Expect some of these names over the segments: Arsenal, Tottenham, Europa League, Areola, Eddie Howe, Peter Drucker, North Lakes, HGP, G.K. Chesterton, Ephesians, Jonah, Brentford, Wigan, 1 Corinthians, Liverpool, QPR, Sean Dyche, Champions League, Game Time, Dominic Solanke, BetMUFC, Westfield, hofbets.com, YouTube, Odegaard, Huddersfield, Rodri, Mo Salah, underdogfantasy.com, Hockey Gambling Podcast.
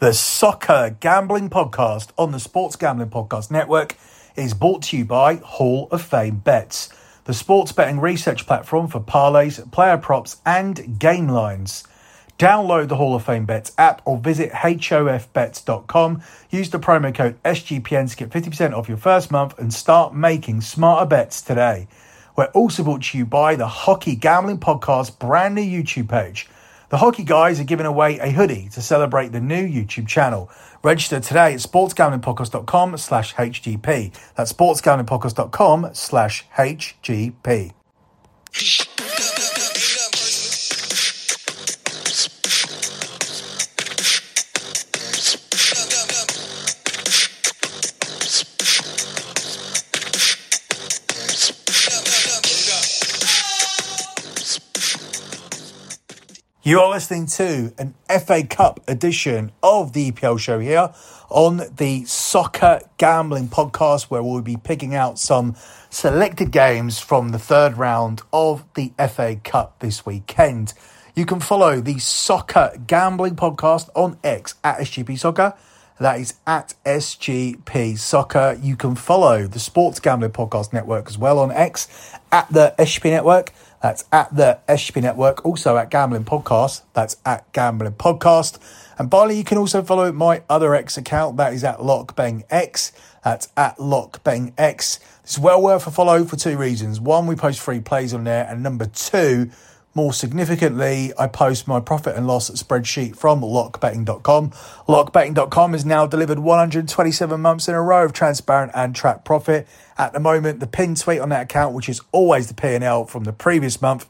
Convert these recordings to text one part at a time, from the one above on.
The Soccer Gambling Podcast on the Sports Gambling Podcast Network is brought to you by Hall of Fame Bets, the sports betting research platform for parlays, player props, and game lines. Download the Hall of Fame Bets app or visit hofbets.com. Use the promo code SGPN to get 50% off your first month and start making smarter bets today. We're also brought to you by the Hockey Gambling Podcast brand new YouTube page. The Hockey Guys are giving away a hoodie to celebrate the new YouTube channel. Register today at sportsgamblingpodcast.com/HGP. That's sportsgamblingpodcast.com/HGP. You are listening to an FA Cup edition of the EPL show here on the Soccer Gambling Podcast, where we'll be picking out some selected games from the third round of the FA Cup this weekend. You can follow the Soccer Gambling Podcast on X at SGP Soccer. That is at SGP Soccer. You can follow the Sports Gambling Podcast Network as well on X at the SGP Network. That's at the SGP Network, also at Gambling Podcast. That's at Gambling Podcast. And finally, you can also follow my other X account. That is at LockBangX. That's at LockBangX. It's well worth a follow for two reasons. One, we post free plays on there. And number two, more significantly, I post my profit and loss spreadsheet from LockBetting.com. LockBetting.com has now delivered 127 months in a row of transparent and tracked profit. At the moment, the pinned tweet on that account, which is always the P&L from the previous month,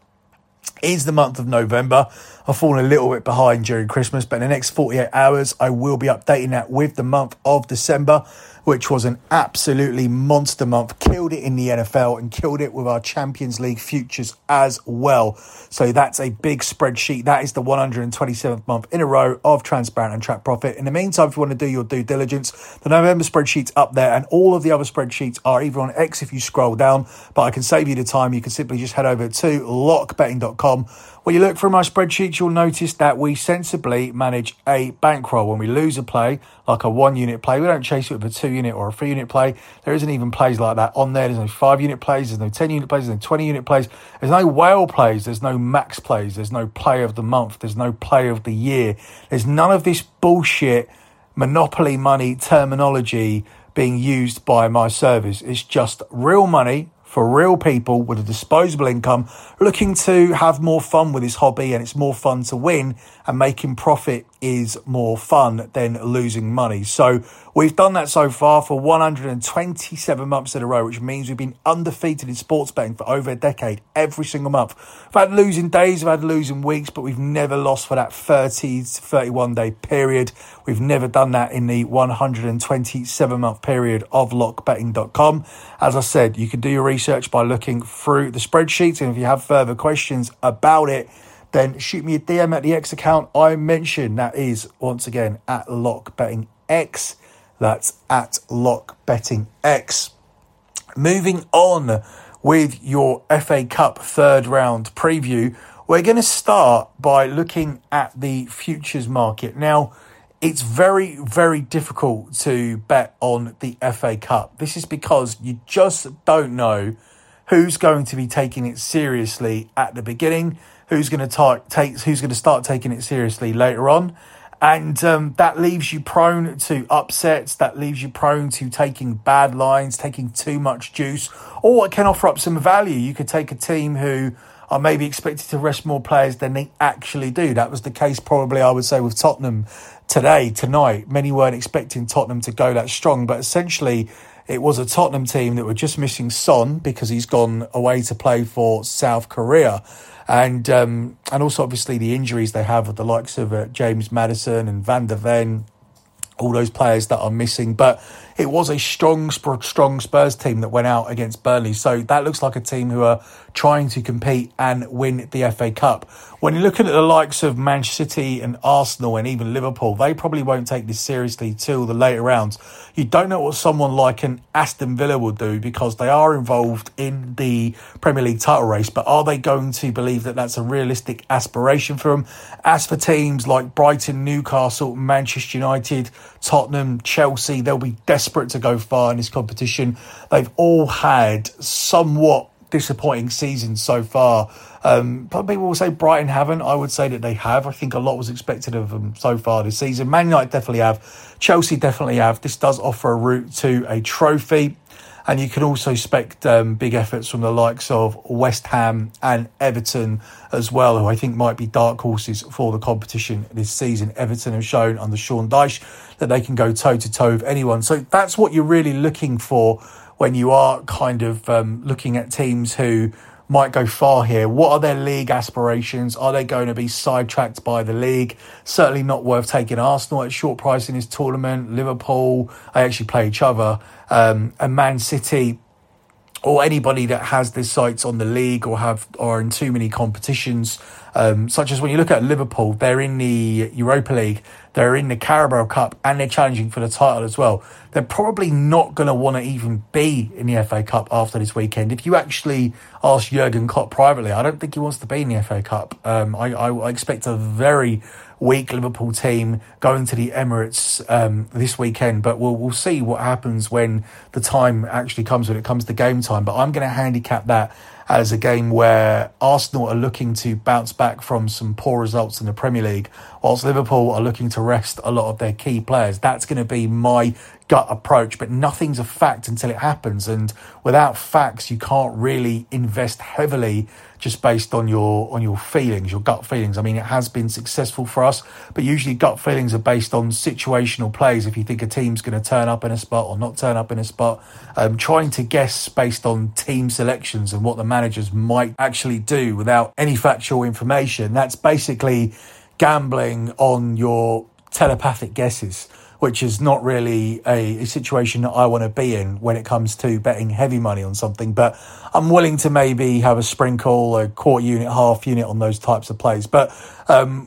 is the month of November. I've fallen a little bit behind during Christmas, but in the next 48 hours, I will be updating that with the month of December, which was an absolutely monster month. Killed it in the NFL and killed it with our Champions League futures as well. So that's a big spreadsheet. That is the 127th month in a row of transparent and track profit. In the meantime, if you want to do your due diligence, the November spreadsheet's up there, and all of the other spreadsheets are either on X if you scroll down, but I can save you the time. You can simply just head over to lockbetting.com. When you look through my spreadsheets, you'll notice that we sensibly manage a bankroll. When we lose a play, like a one-unit play, we don't chase it with a two-unit or a three-unit play. There isn't even plays like that on there. There's no five-unit plays. There's no 10-unit plays. There's no 20-unit plays. There's no whale plays. There's no max plays. There's no play of the month. There's no play of the year. There's none of this bullshit monopoly money terminology being used by my service. It's just real money for real people with a disposable income looking to have more fun with this hobby, and it's more fun to win, and making profit is more fun than losing money. So we've done that so far for 127 months in a row, which means we've been undefeated in sports betting for over a decade, every single month. We've had losing days, we've had losing weeks, but we've never lost for that 30 to 31 day period. We've never done that in the 127 month period of lockbetting.com. As I said, you can do your research by looking through the spreadsheets, and if you have further questions about it, then shoot me a DM at the X account I mentioned. That is, once again, at LockBettingX. That's at LockBettingX. Moving on with your FA Cup third round preview, we're going to start by looking at the futures market. Now, it's very, very difficult to bet on the FA Cup. This is because you just don't know who's going to be taking it seriously at the beginning, who's going to start taking it seriously later on. And that leaves you prone to upsets. That leaves you prone to taking bad lines, taking too much juice. Or it can offer up some value. You could take a team who are maybe expected to rest more players than they actually do. That was the case probably, I would say, with Tottenham tonight. Many weren't expecting Tottenham to go that strong, but essentially it was a Tottenham team that were just missing Son because he's gone away to play for South Korea. And also, obviously, the injuries they have with the likes of James Maddison and Van der Ven, all those players that are missing. But it was a strong Spurs team that went out against Burnley. So that looks like a team who are trying to compete and win the FA Cup. When you're looking at the likes of Manchester City and Arsenal and even Liverpool, they probably won't take this seriously till the later rounds. You don't know what someone like an Aston Villa will do because they are involved in the Premier League title race, but are they going to believe that that's a realistic aspiration for them? As for teams like Brighton, Newcastle, Manchester United, Tottenham, Chelsea, they'll be desperate to go far in this competition. They've all had somewhat disappointing seasons so far. People will say Brighton haven't. I would say that they have. I think a lot was expected of them so far this season. Man United definitely have. Chelsea definitely have. This does offer a route to a trophy. And you can also expect big efforts from the likes of West Ham and Everton as well, who I think might be dark horses for the competition this season. Everton have shown under Sean Dyche that they can go toe-to-toe with anyone. So that's what you're really looking for when you are kind of looking at teams who might go far here. What are their league aspirations? Are they going to be sidetracked by the league? Certainly not worth taking Arsenal at short price in this tournament. Liverpool, they actually play each other. And Man City, or anybody that has their sights on the league or are in too many competitions, such as when you look at Liverpool, they're in the Europa League, they're in the Carabao Cup, and they're challenging for the title as well. They're probably not going to want to even be in the FA Cup after this weekend. If you actually ask Jurgen Klopp privately, I don't think he wants to be in the FA Cup. I expect a very weak Liverpool team going to the Emirates this weekend, but we'll see what happens when the time actually comes, when it comes to game time. But I'm going to handicap that as a game where Arsenal are looking to bounce back from some poor results in the Premier League, whilst Liverpool are looking to rest a lot of their key players. That's going to be my gut approach, but nothing's a fact until it happens. And without facts, you can't really invest heavily just based on your feelings, your gut feelings. I mean, it has been successful for us, but usually gut feelings are based on situational plays. If you think a team's going to turn up in a spot or not turn up in a spot, trying to guess based on team selections and what the managers might actually do without any factual information, that's basically gambling on your telepathic guesses, which is not really a situation that I want to be in when it comes to betting heavy money on something. But I'm willing to maybe have a sprinkle, a quarter unit, half unit on those types of plays. But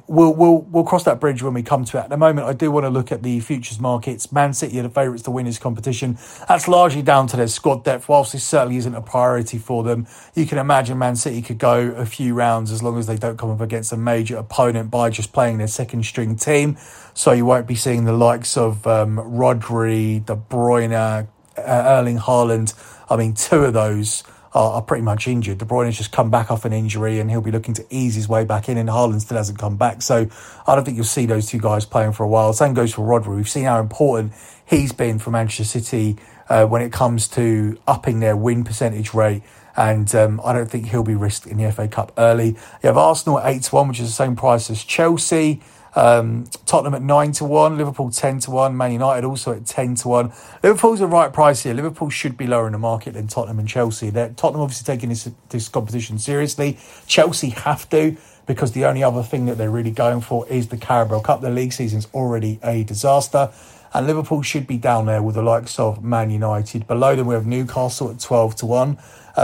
we'll cross that bridge when we come to it. At the moment, I do want to look at the futures markets. Man City are the favourites to win this competition. That's largely down to their squad depth, whilst this certainly isn't a priority for them. You can imagine Man City could go a few rounds as long as they don't come up against a major opponent by just playing their second string team. So you won't be seeing the likes of Rodri, De Bruyne, Erling Haaland. I mean, two of those are pretty much injured. De Bruyne's just come back off an injury and he'll be looking to ease his way back in, and Haaland still hasn't come back. So I don't think you'll see those two guys playing for a while. Same goes for Rodri. We've seen how important he's been for Manchester City when it comes to upping their win percentage rate. And I don't think he'll be risked in the FA Cup early. You have Arsenal at 8-1, which is the same price as Chelsea. Tottenham at 9-1, Liverpool 10-1, Man United also at 10-1. Liverpool's the right price here. Liverpool should be lower in the market than Tottenham and Chelsea. Tottenham obviously taking this competition seriously. Chelsea have to, because the only other thing that they're really going for is the Carabao Cup. The league season's already a disaster. And Liverpool should be down there with the likes of Man United. Below them, we have Newcastle at 12-1.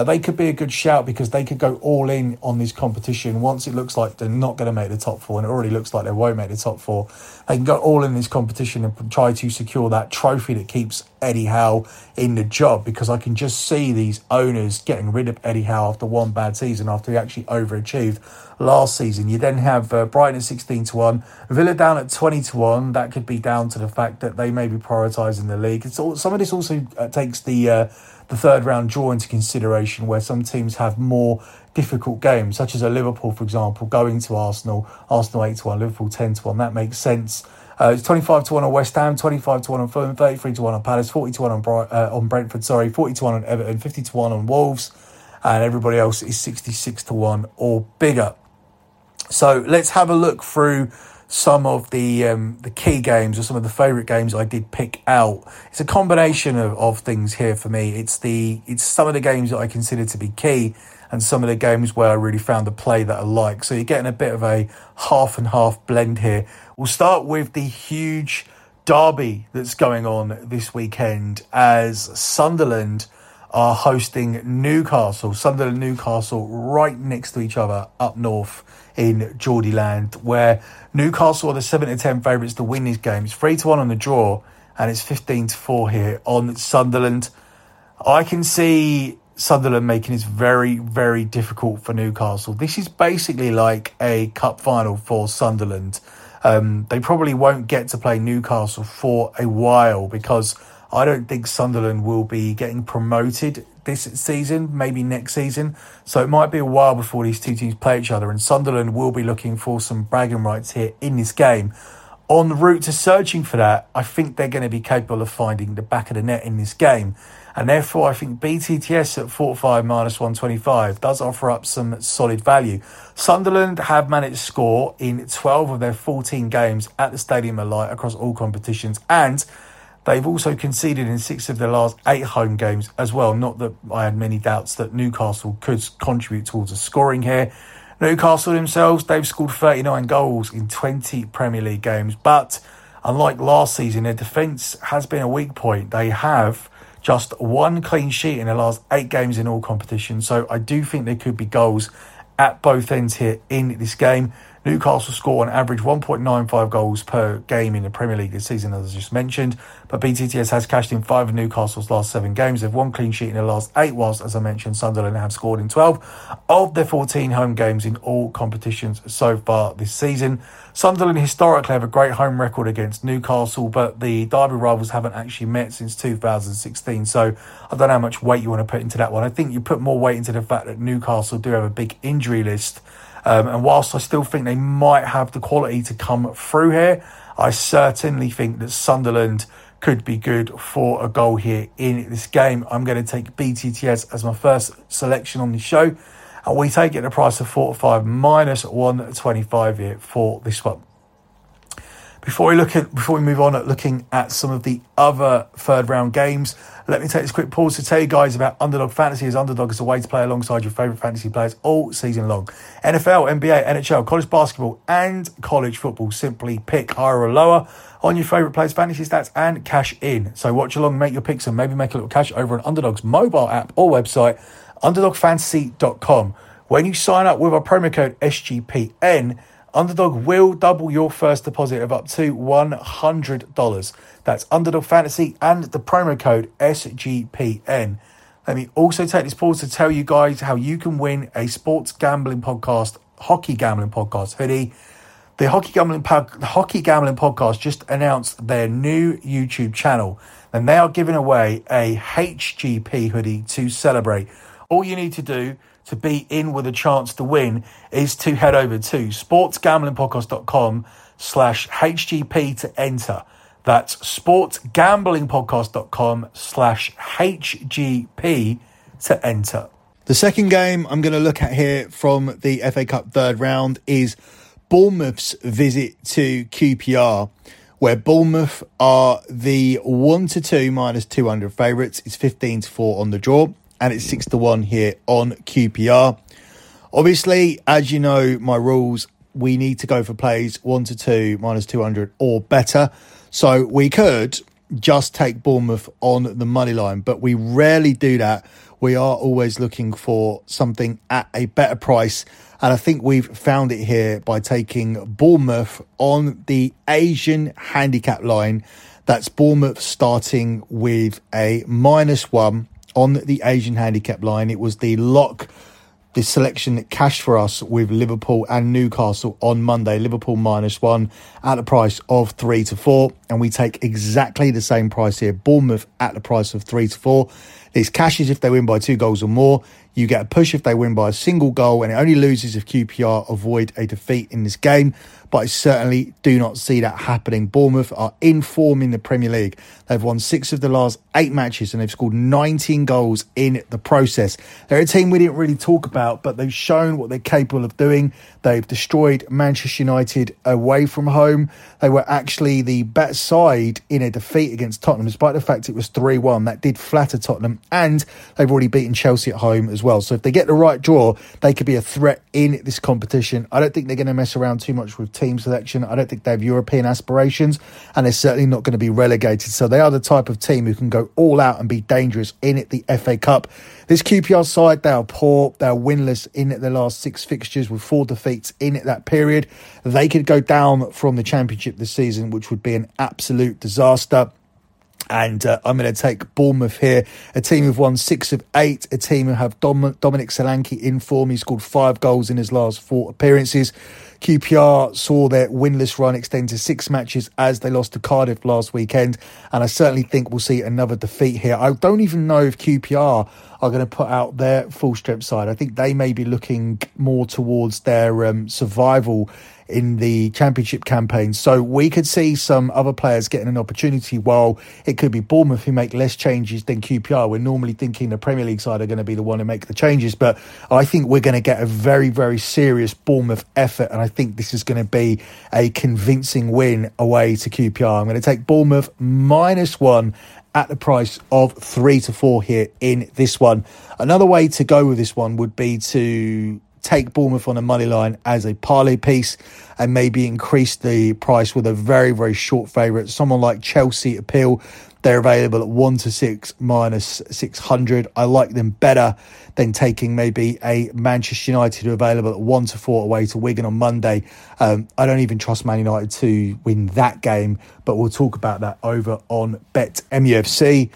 They could be a good shout because they could go all in on this competition once it looks like they're not going to make the top four, and it already looks like they won't make the top four. They can go all in this competition and try to secure that trophy that keeps Eddie Howe in the job, because I can just see these owners getting rid of Eddie Howe after one bad season, after he actually overachieved last season. You then have Brighton at 16-1, Villa down at 20-1. That could be down to the fact that they may be prioritising the league. Some of this also takes the third round draw into consideration, where some teams have more difficult games, such as a Liverpool, for example, going to Arsenal 8-1, Liverpool 10-1. That makes sense. It's 25-1 on West Ham, 25-1 on Fulham, 33-1 on Palace, 40-1 on Brentford, 40-1 on Everton, 50-1 on Wolves, and everybody else is 66-1 or bigger. So let's have a look through some of the key games, or some of the favourite games I did pick out. It's a combination of things here for me. It's some of the games that I consider to be key, and some of the games where I really found the play that I like. So you're getting a bit of a half and half blend here. We'll start with the huge derby that's going on this weekend as Sunderland are hosting Newcastle. Sunderland and Newcastle right next to each other up north in Geordie land, where Newcastle are the 7-10 favourites to win this game. It's 3-1 on the draw and it's 15-4 here on Sunderland. I can see Sunderland making it very, very difficult for Newcastle. This is basically like a cup final for Sunderland. They probably won't get to play Newcastle for a while because I don't think Sunderland will be getting promoted this season, maybe next season. So it might be a while before these two teams play each other, and Sunderland will be looking for some bragging rights here in this game. En route to searching for that, I think they're going to be capable of finding the back of the net in this game. And therefore, I think BTTS at 4-5 minus 125 does offer up some solid value. Sunderland have managed to score in 12 of their 14 games at the Stadium of Light across all competitions. And they've also conceded in 6 of their last 8 home games as well. Not that I had many doubts that Newcastle could contribute towards the scoring here. Newcastle themselves, they've scored 39 goals in 20 Premier League games. But unlike last season, their defence has been a weak point. They have just one clean sheet in the last 8 games in all competitions. So I do think there could be goals at both ends here in this game. Newcastle score on average 1.95 goals per game in the Premier League this season, as I just mentioned. But BTTS has cashed in 5 of Newcastle's last 7 games. They've one clean sheet in the last 8, whilst, as I mentioned, Sunderland have scored in 12 of their 14 home games in all competitions so far this season. Sunderland historically have a great home record against Newcastle, but the derby rivals haven't actually met since 2016. So I don't know how much weight you want to put into that one. I think you put more weight into the fact that Newcastle do have a big injury list. And whilst I still think they might have the quality to come through here, I certainly think that Sunderland could be good for a goal here in this game. I'm going to take BTTS as my first selection on the show. And we take it at a price of 4-5 minus 125 here for this one. Before we move on at looking at some of the other third round games, let me take this quick pause to tell you guys about Underdog Fantasy, as Underdog is a way to play alongside your favourite fantasy players all season long. NFL, NBA, NHL, college basketball and college football. Simply pick higher or lower on your favourite players' fantasy stats and cash in. So watch along, make your picks and maybe make a little cash over on Underdog's mobile app or website, underdogfantasy.com. When you sign up with our promo code SGPN, Underdog will double your first deposit of up to $100. That's Underdog Fantasy and the promo code SGPN. Let me also take this pause to tell you guys how you can win a Sports Gambling Podcast, Hockey Gambling Podcast hoodie. The Hockey Gambling Podcast just announced their new YouTube channel, and they are giving away a HGP hoodie to celebrate. All you need to do to be in with a chance to win is to head over to sportsgamblingpodcast.com/HGP to enter. That's sportsgamblingpodcast.com/HGP to enter. The second game I'm going to look at here from the FA Cup third round is Bournemouth's visit to QPR, where Bournemouth are the 1-2 minus 200 favourites. It's 15-4 on the draw. And it's 6-1 here on QPR. Obviously, as you know, my rules, we need to go for plays 1-2, minus 200 or better. So we could just take Bournemouth on the money line, but we rarely do that. We are always looking for something at a better price. And I think we've found it here by taking Bournemouth on the Asian handicap line. That's Bournemouth starting with a -1. On the Asian handicap line, it was the selection that cashed for us with Liverpool and Newcastle on Monday. Liverpool -1 at a price of 3-4. And we take exactly the same price here. Bournemouth at the price of 3-4. This cashes if they win by 2 goals or more. You get a push if they win by a single goal. And it only loses if QPR avoid a defeat in this game. But I certainly do not see that happening. Bournemouth are in form in the Premier League. They've won 6 of the last 8 matches and they've scored 19 goals in the process. They're a team we didn't really talk about, but they've shown what they're capable of doing. They've destroyed Manchester United away from home. They were actually the better side in a defeat against Tottenham, despite the fact it was 3-1. That did flatter Tottenham, and they've already beaten Chelsea at home as well. So if they get the right draw, they could be a threat in this competition. I don't think they're going to mess around too much with team selection. I don't think they have European aspirations, and they're certainly not going to be relegated. So they are the type of team who can go all out and be dangerous in the FA Cup. This QPR side, they are poor. They are winless in their last six fixtures with four defeats in that period. They could go down from the Championship this season, which would be an absolute disaster. And I'm going to take Bournemouth here, a team who've won 6 of 8, a team who have Dominic Solanke in form. He scored 5 goals in his last 4 appearances. QPR saw their winless run extend to 6 matches as they lost to Cardiff last weekend. And I certainly think we'll see another defeat here. I don't even know if QPR are going to put out their full strength side. I think they may be looking more towards their survival in the Championship campaign. So we could see some other players getting an opportunity, while it could be Bournemouth who make less changes than QPR. We're normally thinking the Premier League side are going to be the one who make the changes, but I think we're going to get a very, very serious Bournemouth effort, and I think this is going to be a convincing win away to QPR. I'm going to take Bournemouth -1 at the price of 3 to 4 here in this one. Another way to go with this one would be to take Bournemouth on a money line as a parlay piece and maybe increase the price with a very, very short favourite. Someone like Chelsea Appeal, they're available at 1 to 6 -600. I like them better than taking maybe a Manchester United, who are available at 1 to 4 away to Wigan on Monday. I don't even trust Man United to win that game, but we'll talk about that over on BetMUFC,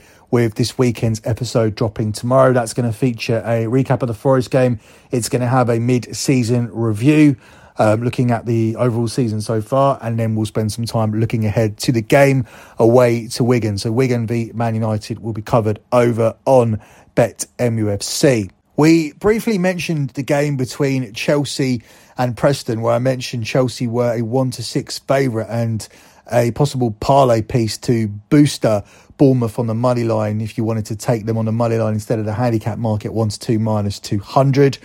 with this weekend's episode dropping tomorrow. That's going to feature a recap of the Forest game. It's going to have a mid-season review, looking at the overall season so far, and then we'll spend some time looking ahead to the game away to Wigan. So Wigan v Man United will be covered over on BetMUFC. We briefly mentioned the game between Chelsea and Preston, where I mentioned Chelsea were a 1 to 6 favourite and a possible parlay piece to booster Bournemouth on the money line. If you wanted to take them on the money line instead of the handicap market, 1 to 2 -200.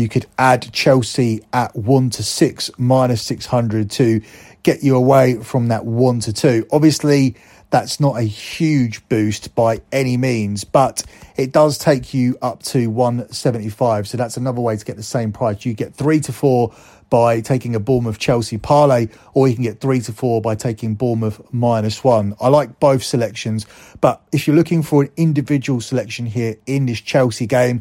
You could add Chelsea at 1 to 6 -600 to get you away from that 1 to 2. Obviously, that's not a huge boost by any means, but it does take you up to 175. So that's another way to get the same price. You get 3 to 4 by taking a Bournemouth Chelsea parlay, or you can get 3 to 4 by taking Bournemouth -1. I like both selections, but if you're looking for an individual selection here in this Chelsea game,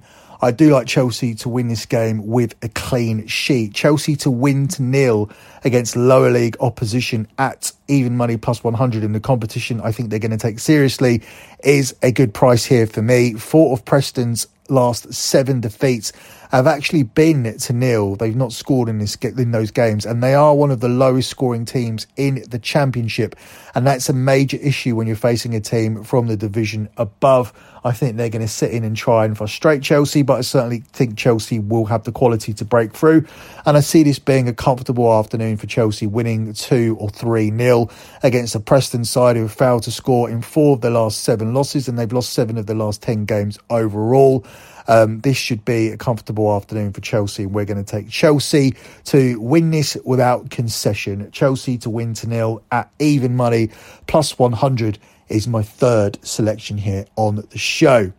I do like Chelsea to win this game with a clean sheet. Chelsea to win to nil against lower league opposition at even money +100 in the competition, I think they're going to take seriously, is a good price here for me. 4 of Preston's last 7 defeats have actually been to nil. They've not scored in those games, and they are one of the lowest scoring teams in the Championship, and that's a major issue when you're facing a team from the division above. I think they're going to sit in and try and frustrate Chelsea, but I certainly think Chelsea will have the quality to break through, and I see this being a comfortable afternoon for Chelsea, winning 2 or 3-0 against a Preston side who have failed to score in 4 of the last 7 losses, and they've lost 7 of the last 10 games overall. This should be a comfortable afternoon for Chelsea. We're going to take Chelsea to win this without concession. Chelsea to win to nil at even money +100 is my third selection here on the show.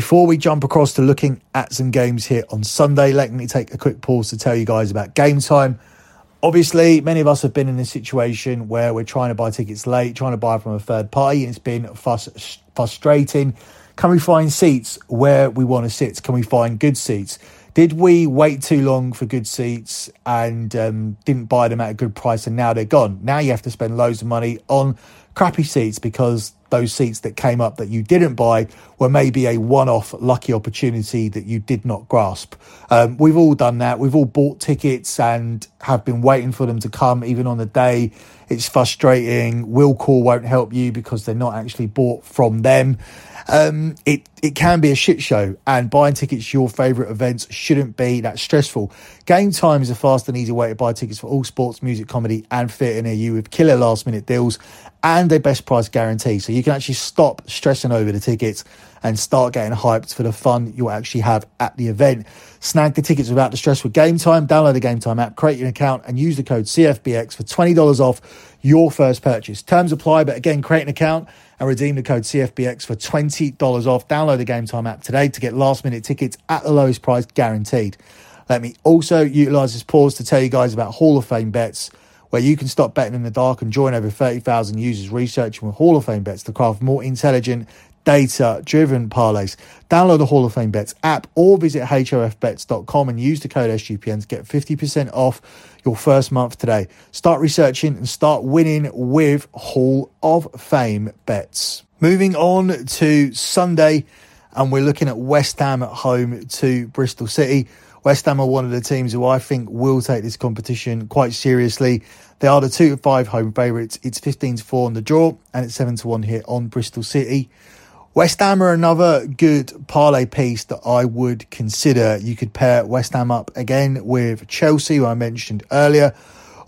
Before we jump across to looking at some games here on Sunday, let me take a quick pause to tell you guys about Game Time. Obviously, many of us have been in a situation where we're trying to buy tickets late, trying to buy from a third party, and it's been frustrating. Can we find seats where we want to sit? Can we find good seats? Did we wait too long for good seats and didn't buy them at a good price, and now they're gone? Now you have to spend loads of money on crappy seats because those seats that came up that you didn't buy were maybe a one-off lucky opportunity that you did not grasp. We've all done that. We've all bought tickets and have been waiting for them to come even on the day. It's frustrating. Will Call won't help you because they're not actually bought from them. It can be a shit show, and buying tickets to your favourite events shouldn't be that stressful. Game Time is a fast and easy way to buy tickets for all sports, music, comedy and theatre near you, with killer last minute deals and a best price guarantee. So you can actually stop stressing over the tickets and start getting hyped for the fun you'll actually have at the event. Snag the tickets without the stress with Game Time. Download the Game Time app, create your account and use the code CFBX for $20 off your first purchase. Terms apply, but again, create an account and redeem the code CFBX for $20 off. Download the Game Time app today to get last minute tickets at the lowest price guaranteed. Let me also utilize this pause to tell you guys about Hall of Fame Bets, where you can stop betting in the dark and join over 30,000 users researching with Hall of Fame Bets to craft more intelligent, data-driven parlays. Download the Hall of Fame Bets app or visit hofbets.com and use the code SGPN to get 50% off your first month today. Start researching and start winning with Hall of Fame Bets. Moving on to Sunday, and we're looking at West Ham at home to Bristol City. West Ham are one of the teams who I think will take this competition quite seriously. They are the 2-5 home favourites. It's 15-4 on the draw and it's 7-1 here on Bristol City. West Ham are another good parlay piece that I would consider. You could pair West Ham up again with Chelsea, who I mentioned earlier,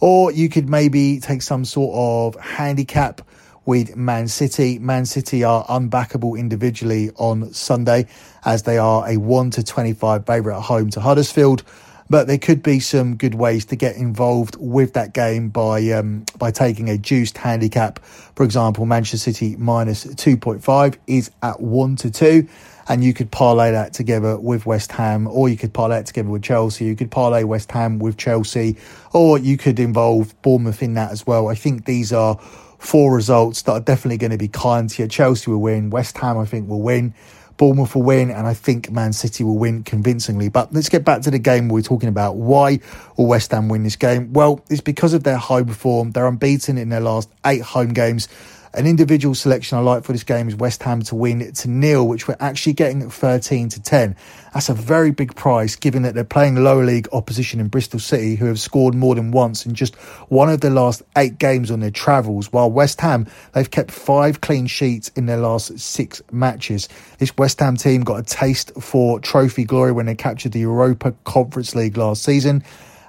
or you could maybe take some sort of handicap with Man City. Man City are unbackable individually on Sunday, as they are a 1-25 favourite at home to Huddersfield. But there could be some good ways to get involved with that game by taking a juiced handicap. For example, Manchester City minus 2.5 is at 1-2. And you could parlay that together with West Ham, or you could parlay it together with Chelsea. You could parlay West Ham with Chelsea, or you could involve Bournemouth in that as well. I think these are four results that are definitely going to be kind to you. Chelsea will win, West Ham I think will win, Bournemouth will win, and I think Man City will win convincingly. But let's get back to the game we're talking about. Why will West Ham win this game? Well, it's because of their home form. They're unbeaten in their last 8 home games. An individual selection I like for this game is West Ham to win to nil, which we're actually getting at 13-10. That's a very big price, given that they're playing lower league opposition in Bristol City, who have scored more than once in just one of their last 8 games on their travels. While West Ham, they've kept 5 clean sheets in their last 6 matches. This West Ham team got a taste for trophy glory when they captured the Europa Conference League last season.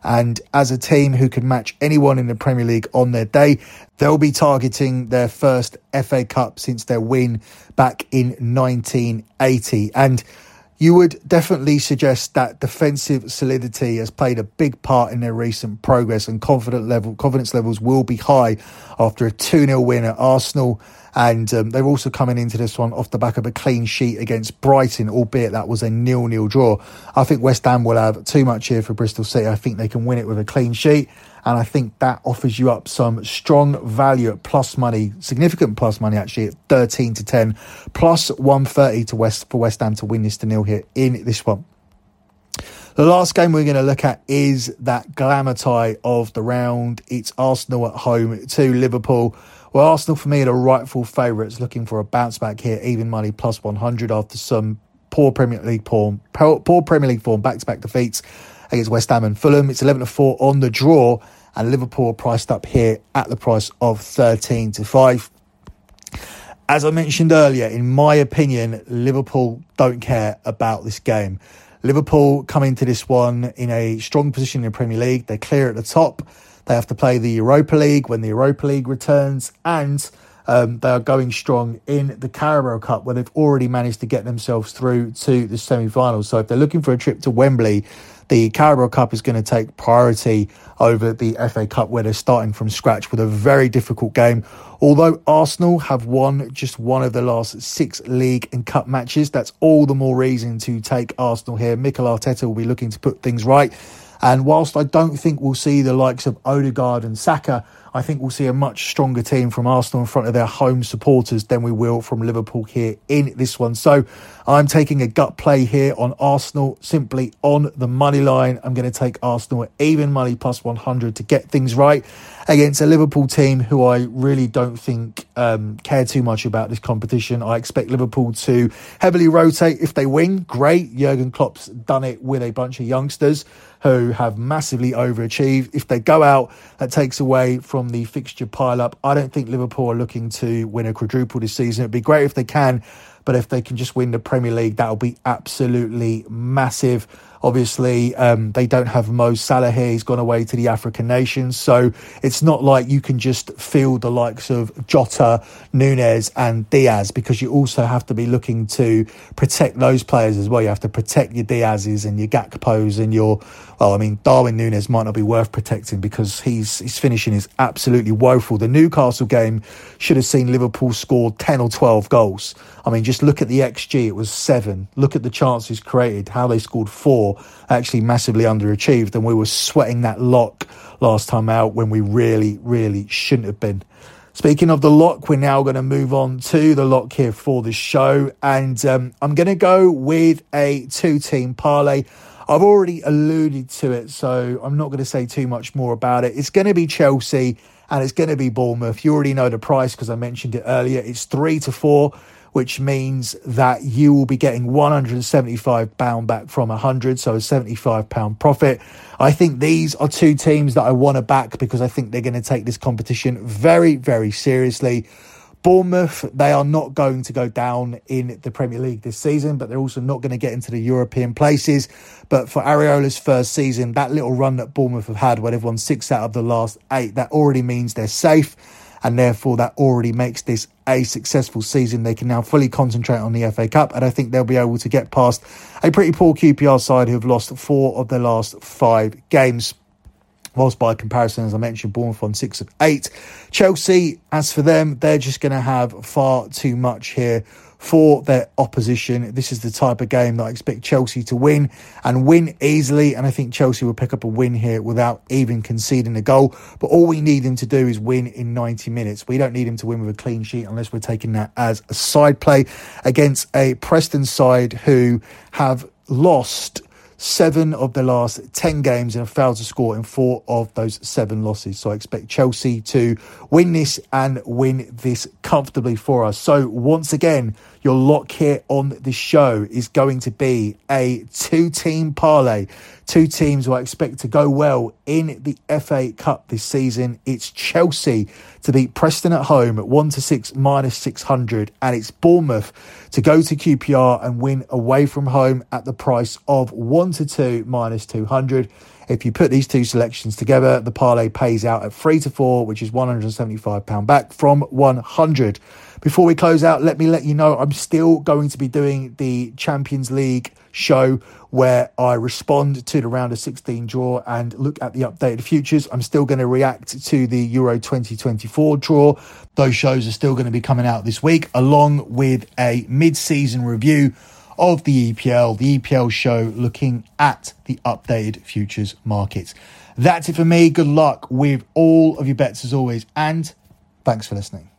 And as a team who can match anyone in the Premier League on their day, they'll be targeting their first FA Cup since their win back in 1980. And you would definitely suggest that defensive solidity has played a big part in their recent progress, and confidence levels will be high after a 2-0 win at Arsenal. And they're also coming into this one off the back of a clean sheet against Brighton, albeit that was a 0-0 draw. I think West Ham will have too much here for Bristol City. I think they can win it with a clean sheet. And I think that offers you up some strong value at plus money, significant plus money actually, at 13-10, plus 130 for West Ham to win this to nil here in this one. The last game we're going to look at is that glamour tie of the round. It's Arsenal at home to Liverpool. Well, Arsenal for me are the rightful favourites, looking for a bounce back here, even money plus 100 after some poor Premier League form, back-to-back defeats against West Ham and Fulham. It's 11-4 on the draw, and Liverpool are priced up here at the price of 13-5. As I mentioned earlier, in my opinion, Liverpool don't care about this game. Liverpool come into this one in a strong position in the Premier League. They're clear at the top. They have to play the Europa League when the Europa League returns, and they are going strong in the Carabao Cup, where they've already managed to get themselves through to the semi-finals. So if they're looking for a trip to Wembley, the Carabao Cup is going to take priority over the FA Cup, where they're starting from scratch with a very difficult game. Although Arsenal have won just one of the last 6 league and cup matches, that's all the more reason to take Arsenal here. Mikel Arteta will be looking to put things right. And whilst I don't think we'll see the likes of Odegaard and Saka, I think we'll see a much stronger team from Arsenal in front of their home supporters than we will from Liverpool here in this one. So I'm taking a gut play here on Arsenal, simply on the money line. I'm going to take Arsenal at even money plus 100 to get things right against a Liverpool team who I really don't think care too much about this competition. I expect Liverpool to heavily rotate. If they win, great. Jurgen Klopp's done it with a bunch of youngsters who have massively overachieved. If they go out, that takes away from the fixture pile-up. I don't think Liverpool are looking to win a quadruple this season. It'd be great if they can, but if they can just win the Premier League, that'll be absolutely massive. Obviously, they don't have Mo Salah here. He's gone away to the African nations. So it's not like you can just field the likes of Jota, Nunez and Diaz, because you also have to be looking to protect those players as well. You have to protect your Diaz's and your Gakpos and your, well, I mean, Darwin Nunez might not be worth protecting because his finishing is absolutely woeful. The Newcastle game should have seen Liverpool score 10 or 12 goals. I mean, just look at the XG, it was 7. Look at the chances created, how they scored 4, actually massively underachieved. And we were sweating that lock last time out when we really, really shouldn't have been. Speaking of the lock, we're now going to move on to the lock here for the show. And I'm going to go with a 2-team parlay. I've already alluded to it, so I'm not going to say too much more about it. It's going to be Chelsea and it's going to be Bournemouth. You already know the price because I mentioned it earlier. It's 3-4, which means that you will be getting £175 back from 100, so a £75 profit. I think these are 2 teams that I want to back because I think they're going to take this competition very, very seriously. Bournemouth, they are not going to go down in the Premier League this season, but they're also not going to get into the European places. But for Areola's first season, that little run that Bournemouth have had where they've won 6 out of the last 8, that already means they're safe. And therefore, that already makes this a successful season. They can now fully concentrate on the FA Cup. And I think they'll be able to get past a pretty poor QPR side who have lost 4 of their last 5 games. Whilst by comparison, as I mentioned, Bournemouth on 6 of 8. Chelsea, as for them, they're just going to have far too much here for their opposition. This is the type of game that I expect Chelsea to win and win easily. And I think Chelsea will pick up a win here without even conceding a goal. But all we need them to do is win in 90 minutes. We don't need them to win with a clean sheet unless we're taking that as a side play against a Preston side who have lost 7 of the last 10 games and have failed to score in 4 of those 7 losses. So I expect Chelsea to win this and win this comfortably for us. So once again, your lock here on the show is going to be a 2-team parlay. 2 teams who I expect to go well in the FA Cup this season. It's Chelsea to beat Preston at home at 1-6 minus 600. And it's Bournemouth to go to QPR and win away from home at the price of 1-2 minus 200. If you put these 2 selections together, the parlay pays out at 3-4, which is £175 back from 100. Before we close out, let me let you know I'm still going to be doing the Champions League show where I respond to the round of 16 draw and look at the updated futures. I'm still going to react to the Euro 2024 draw. Those shows are still going to be coming out this week, along with a mid-season review of the EPL. The EPL show looking at the updated futures markets. That's it for me. Good luck with all of your bets as always, and thanks for listening.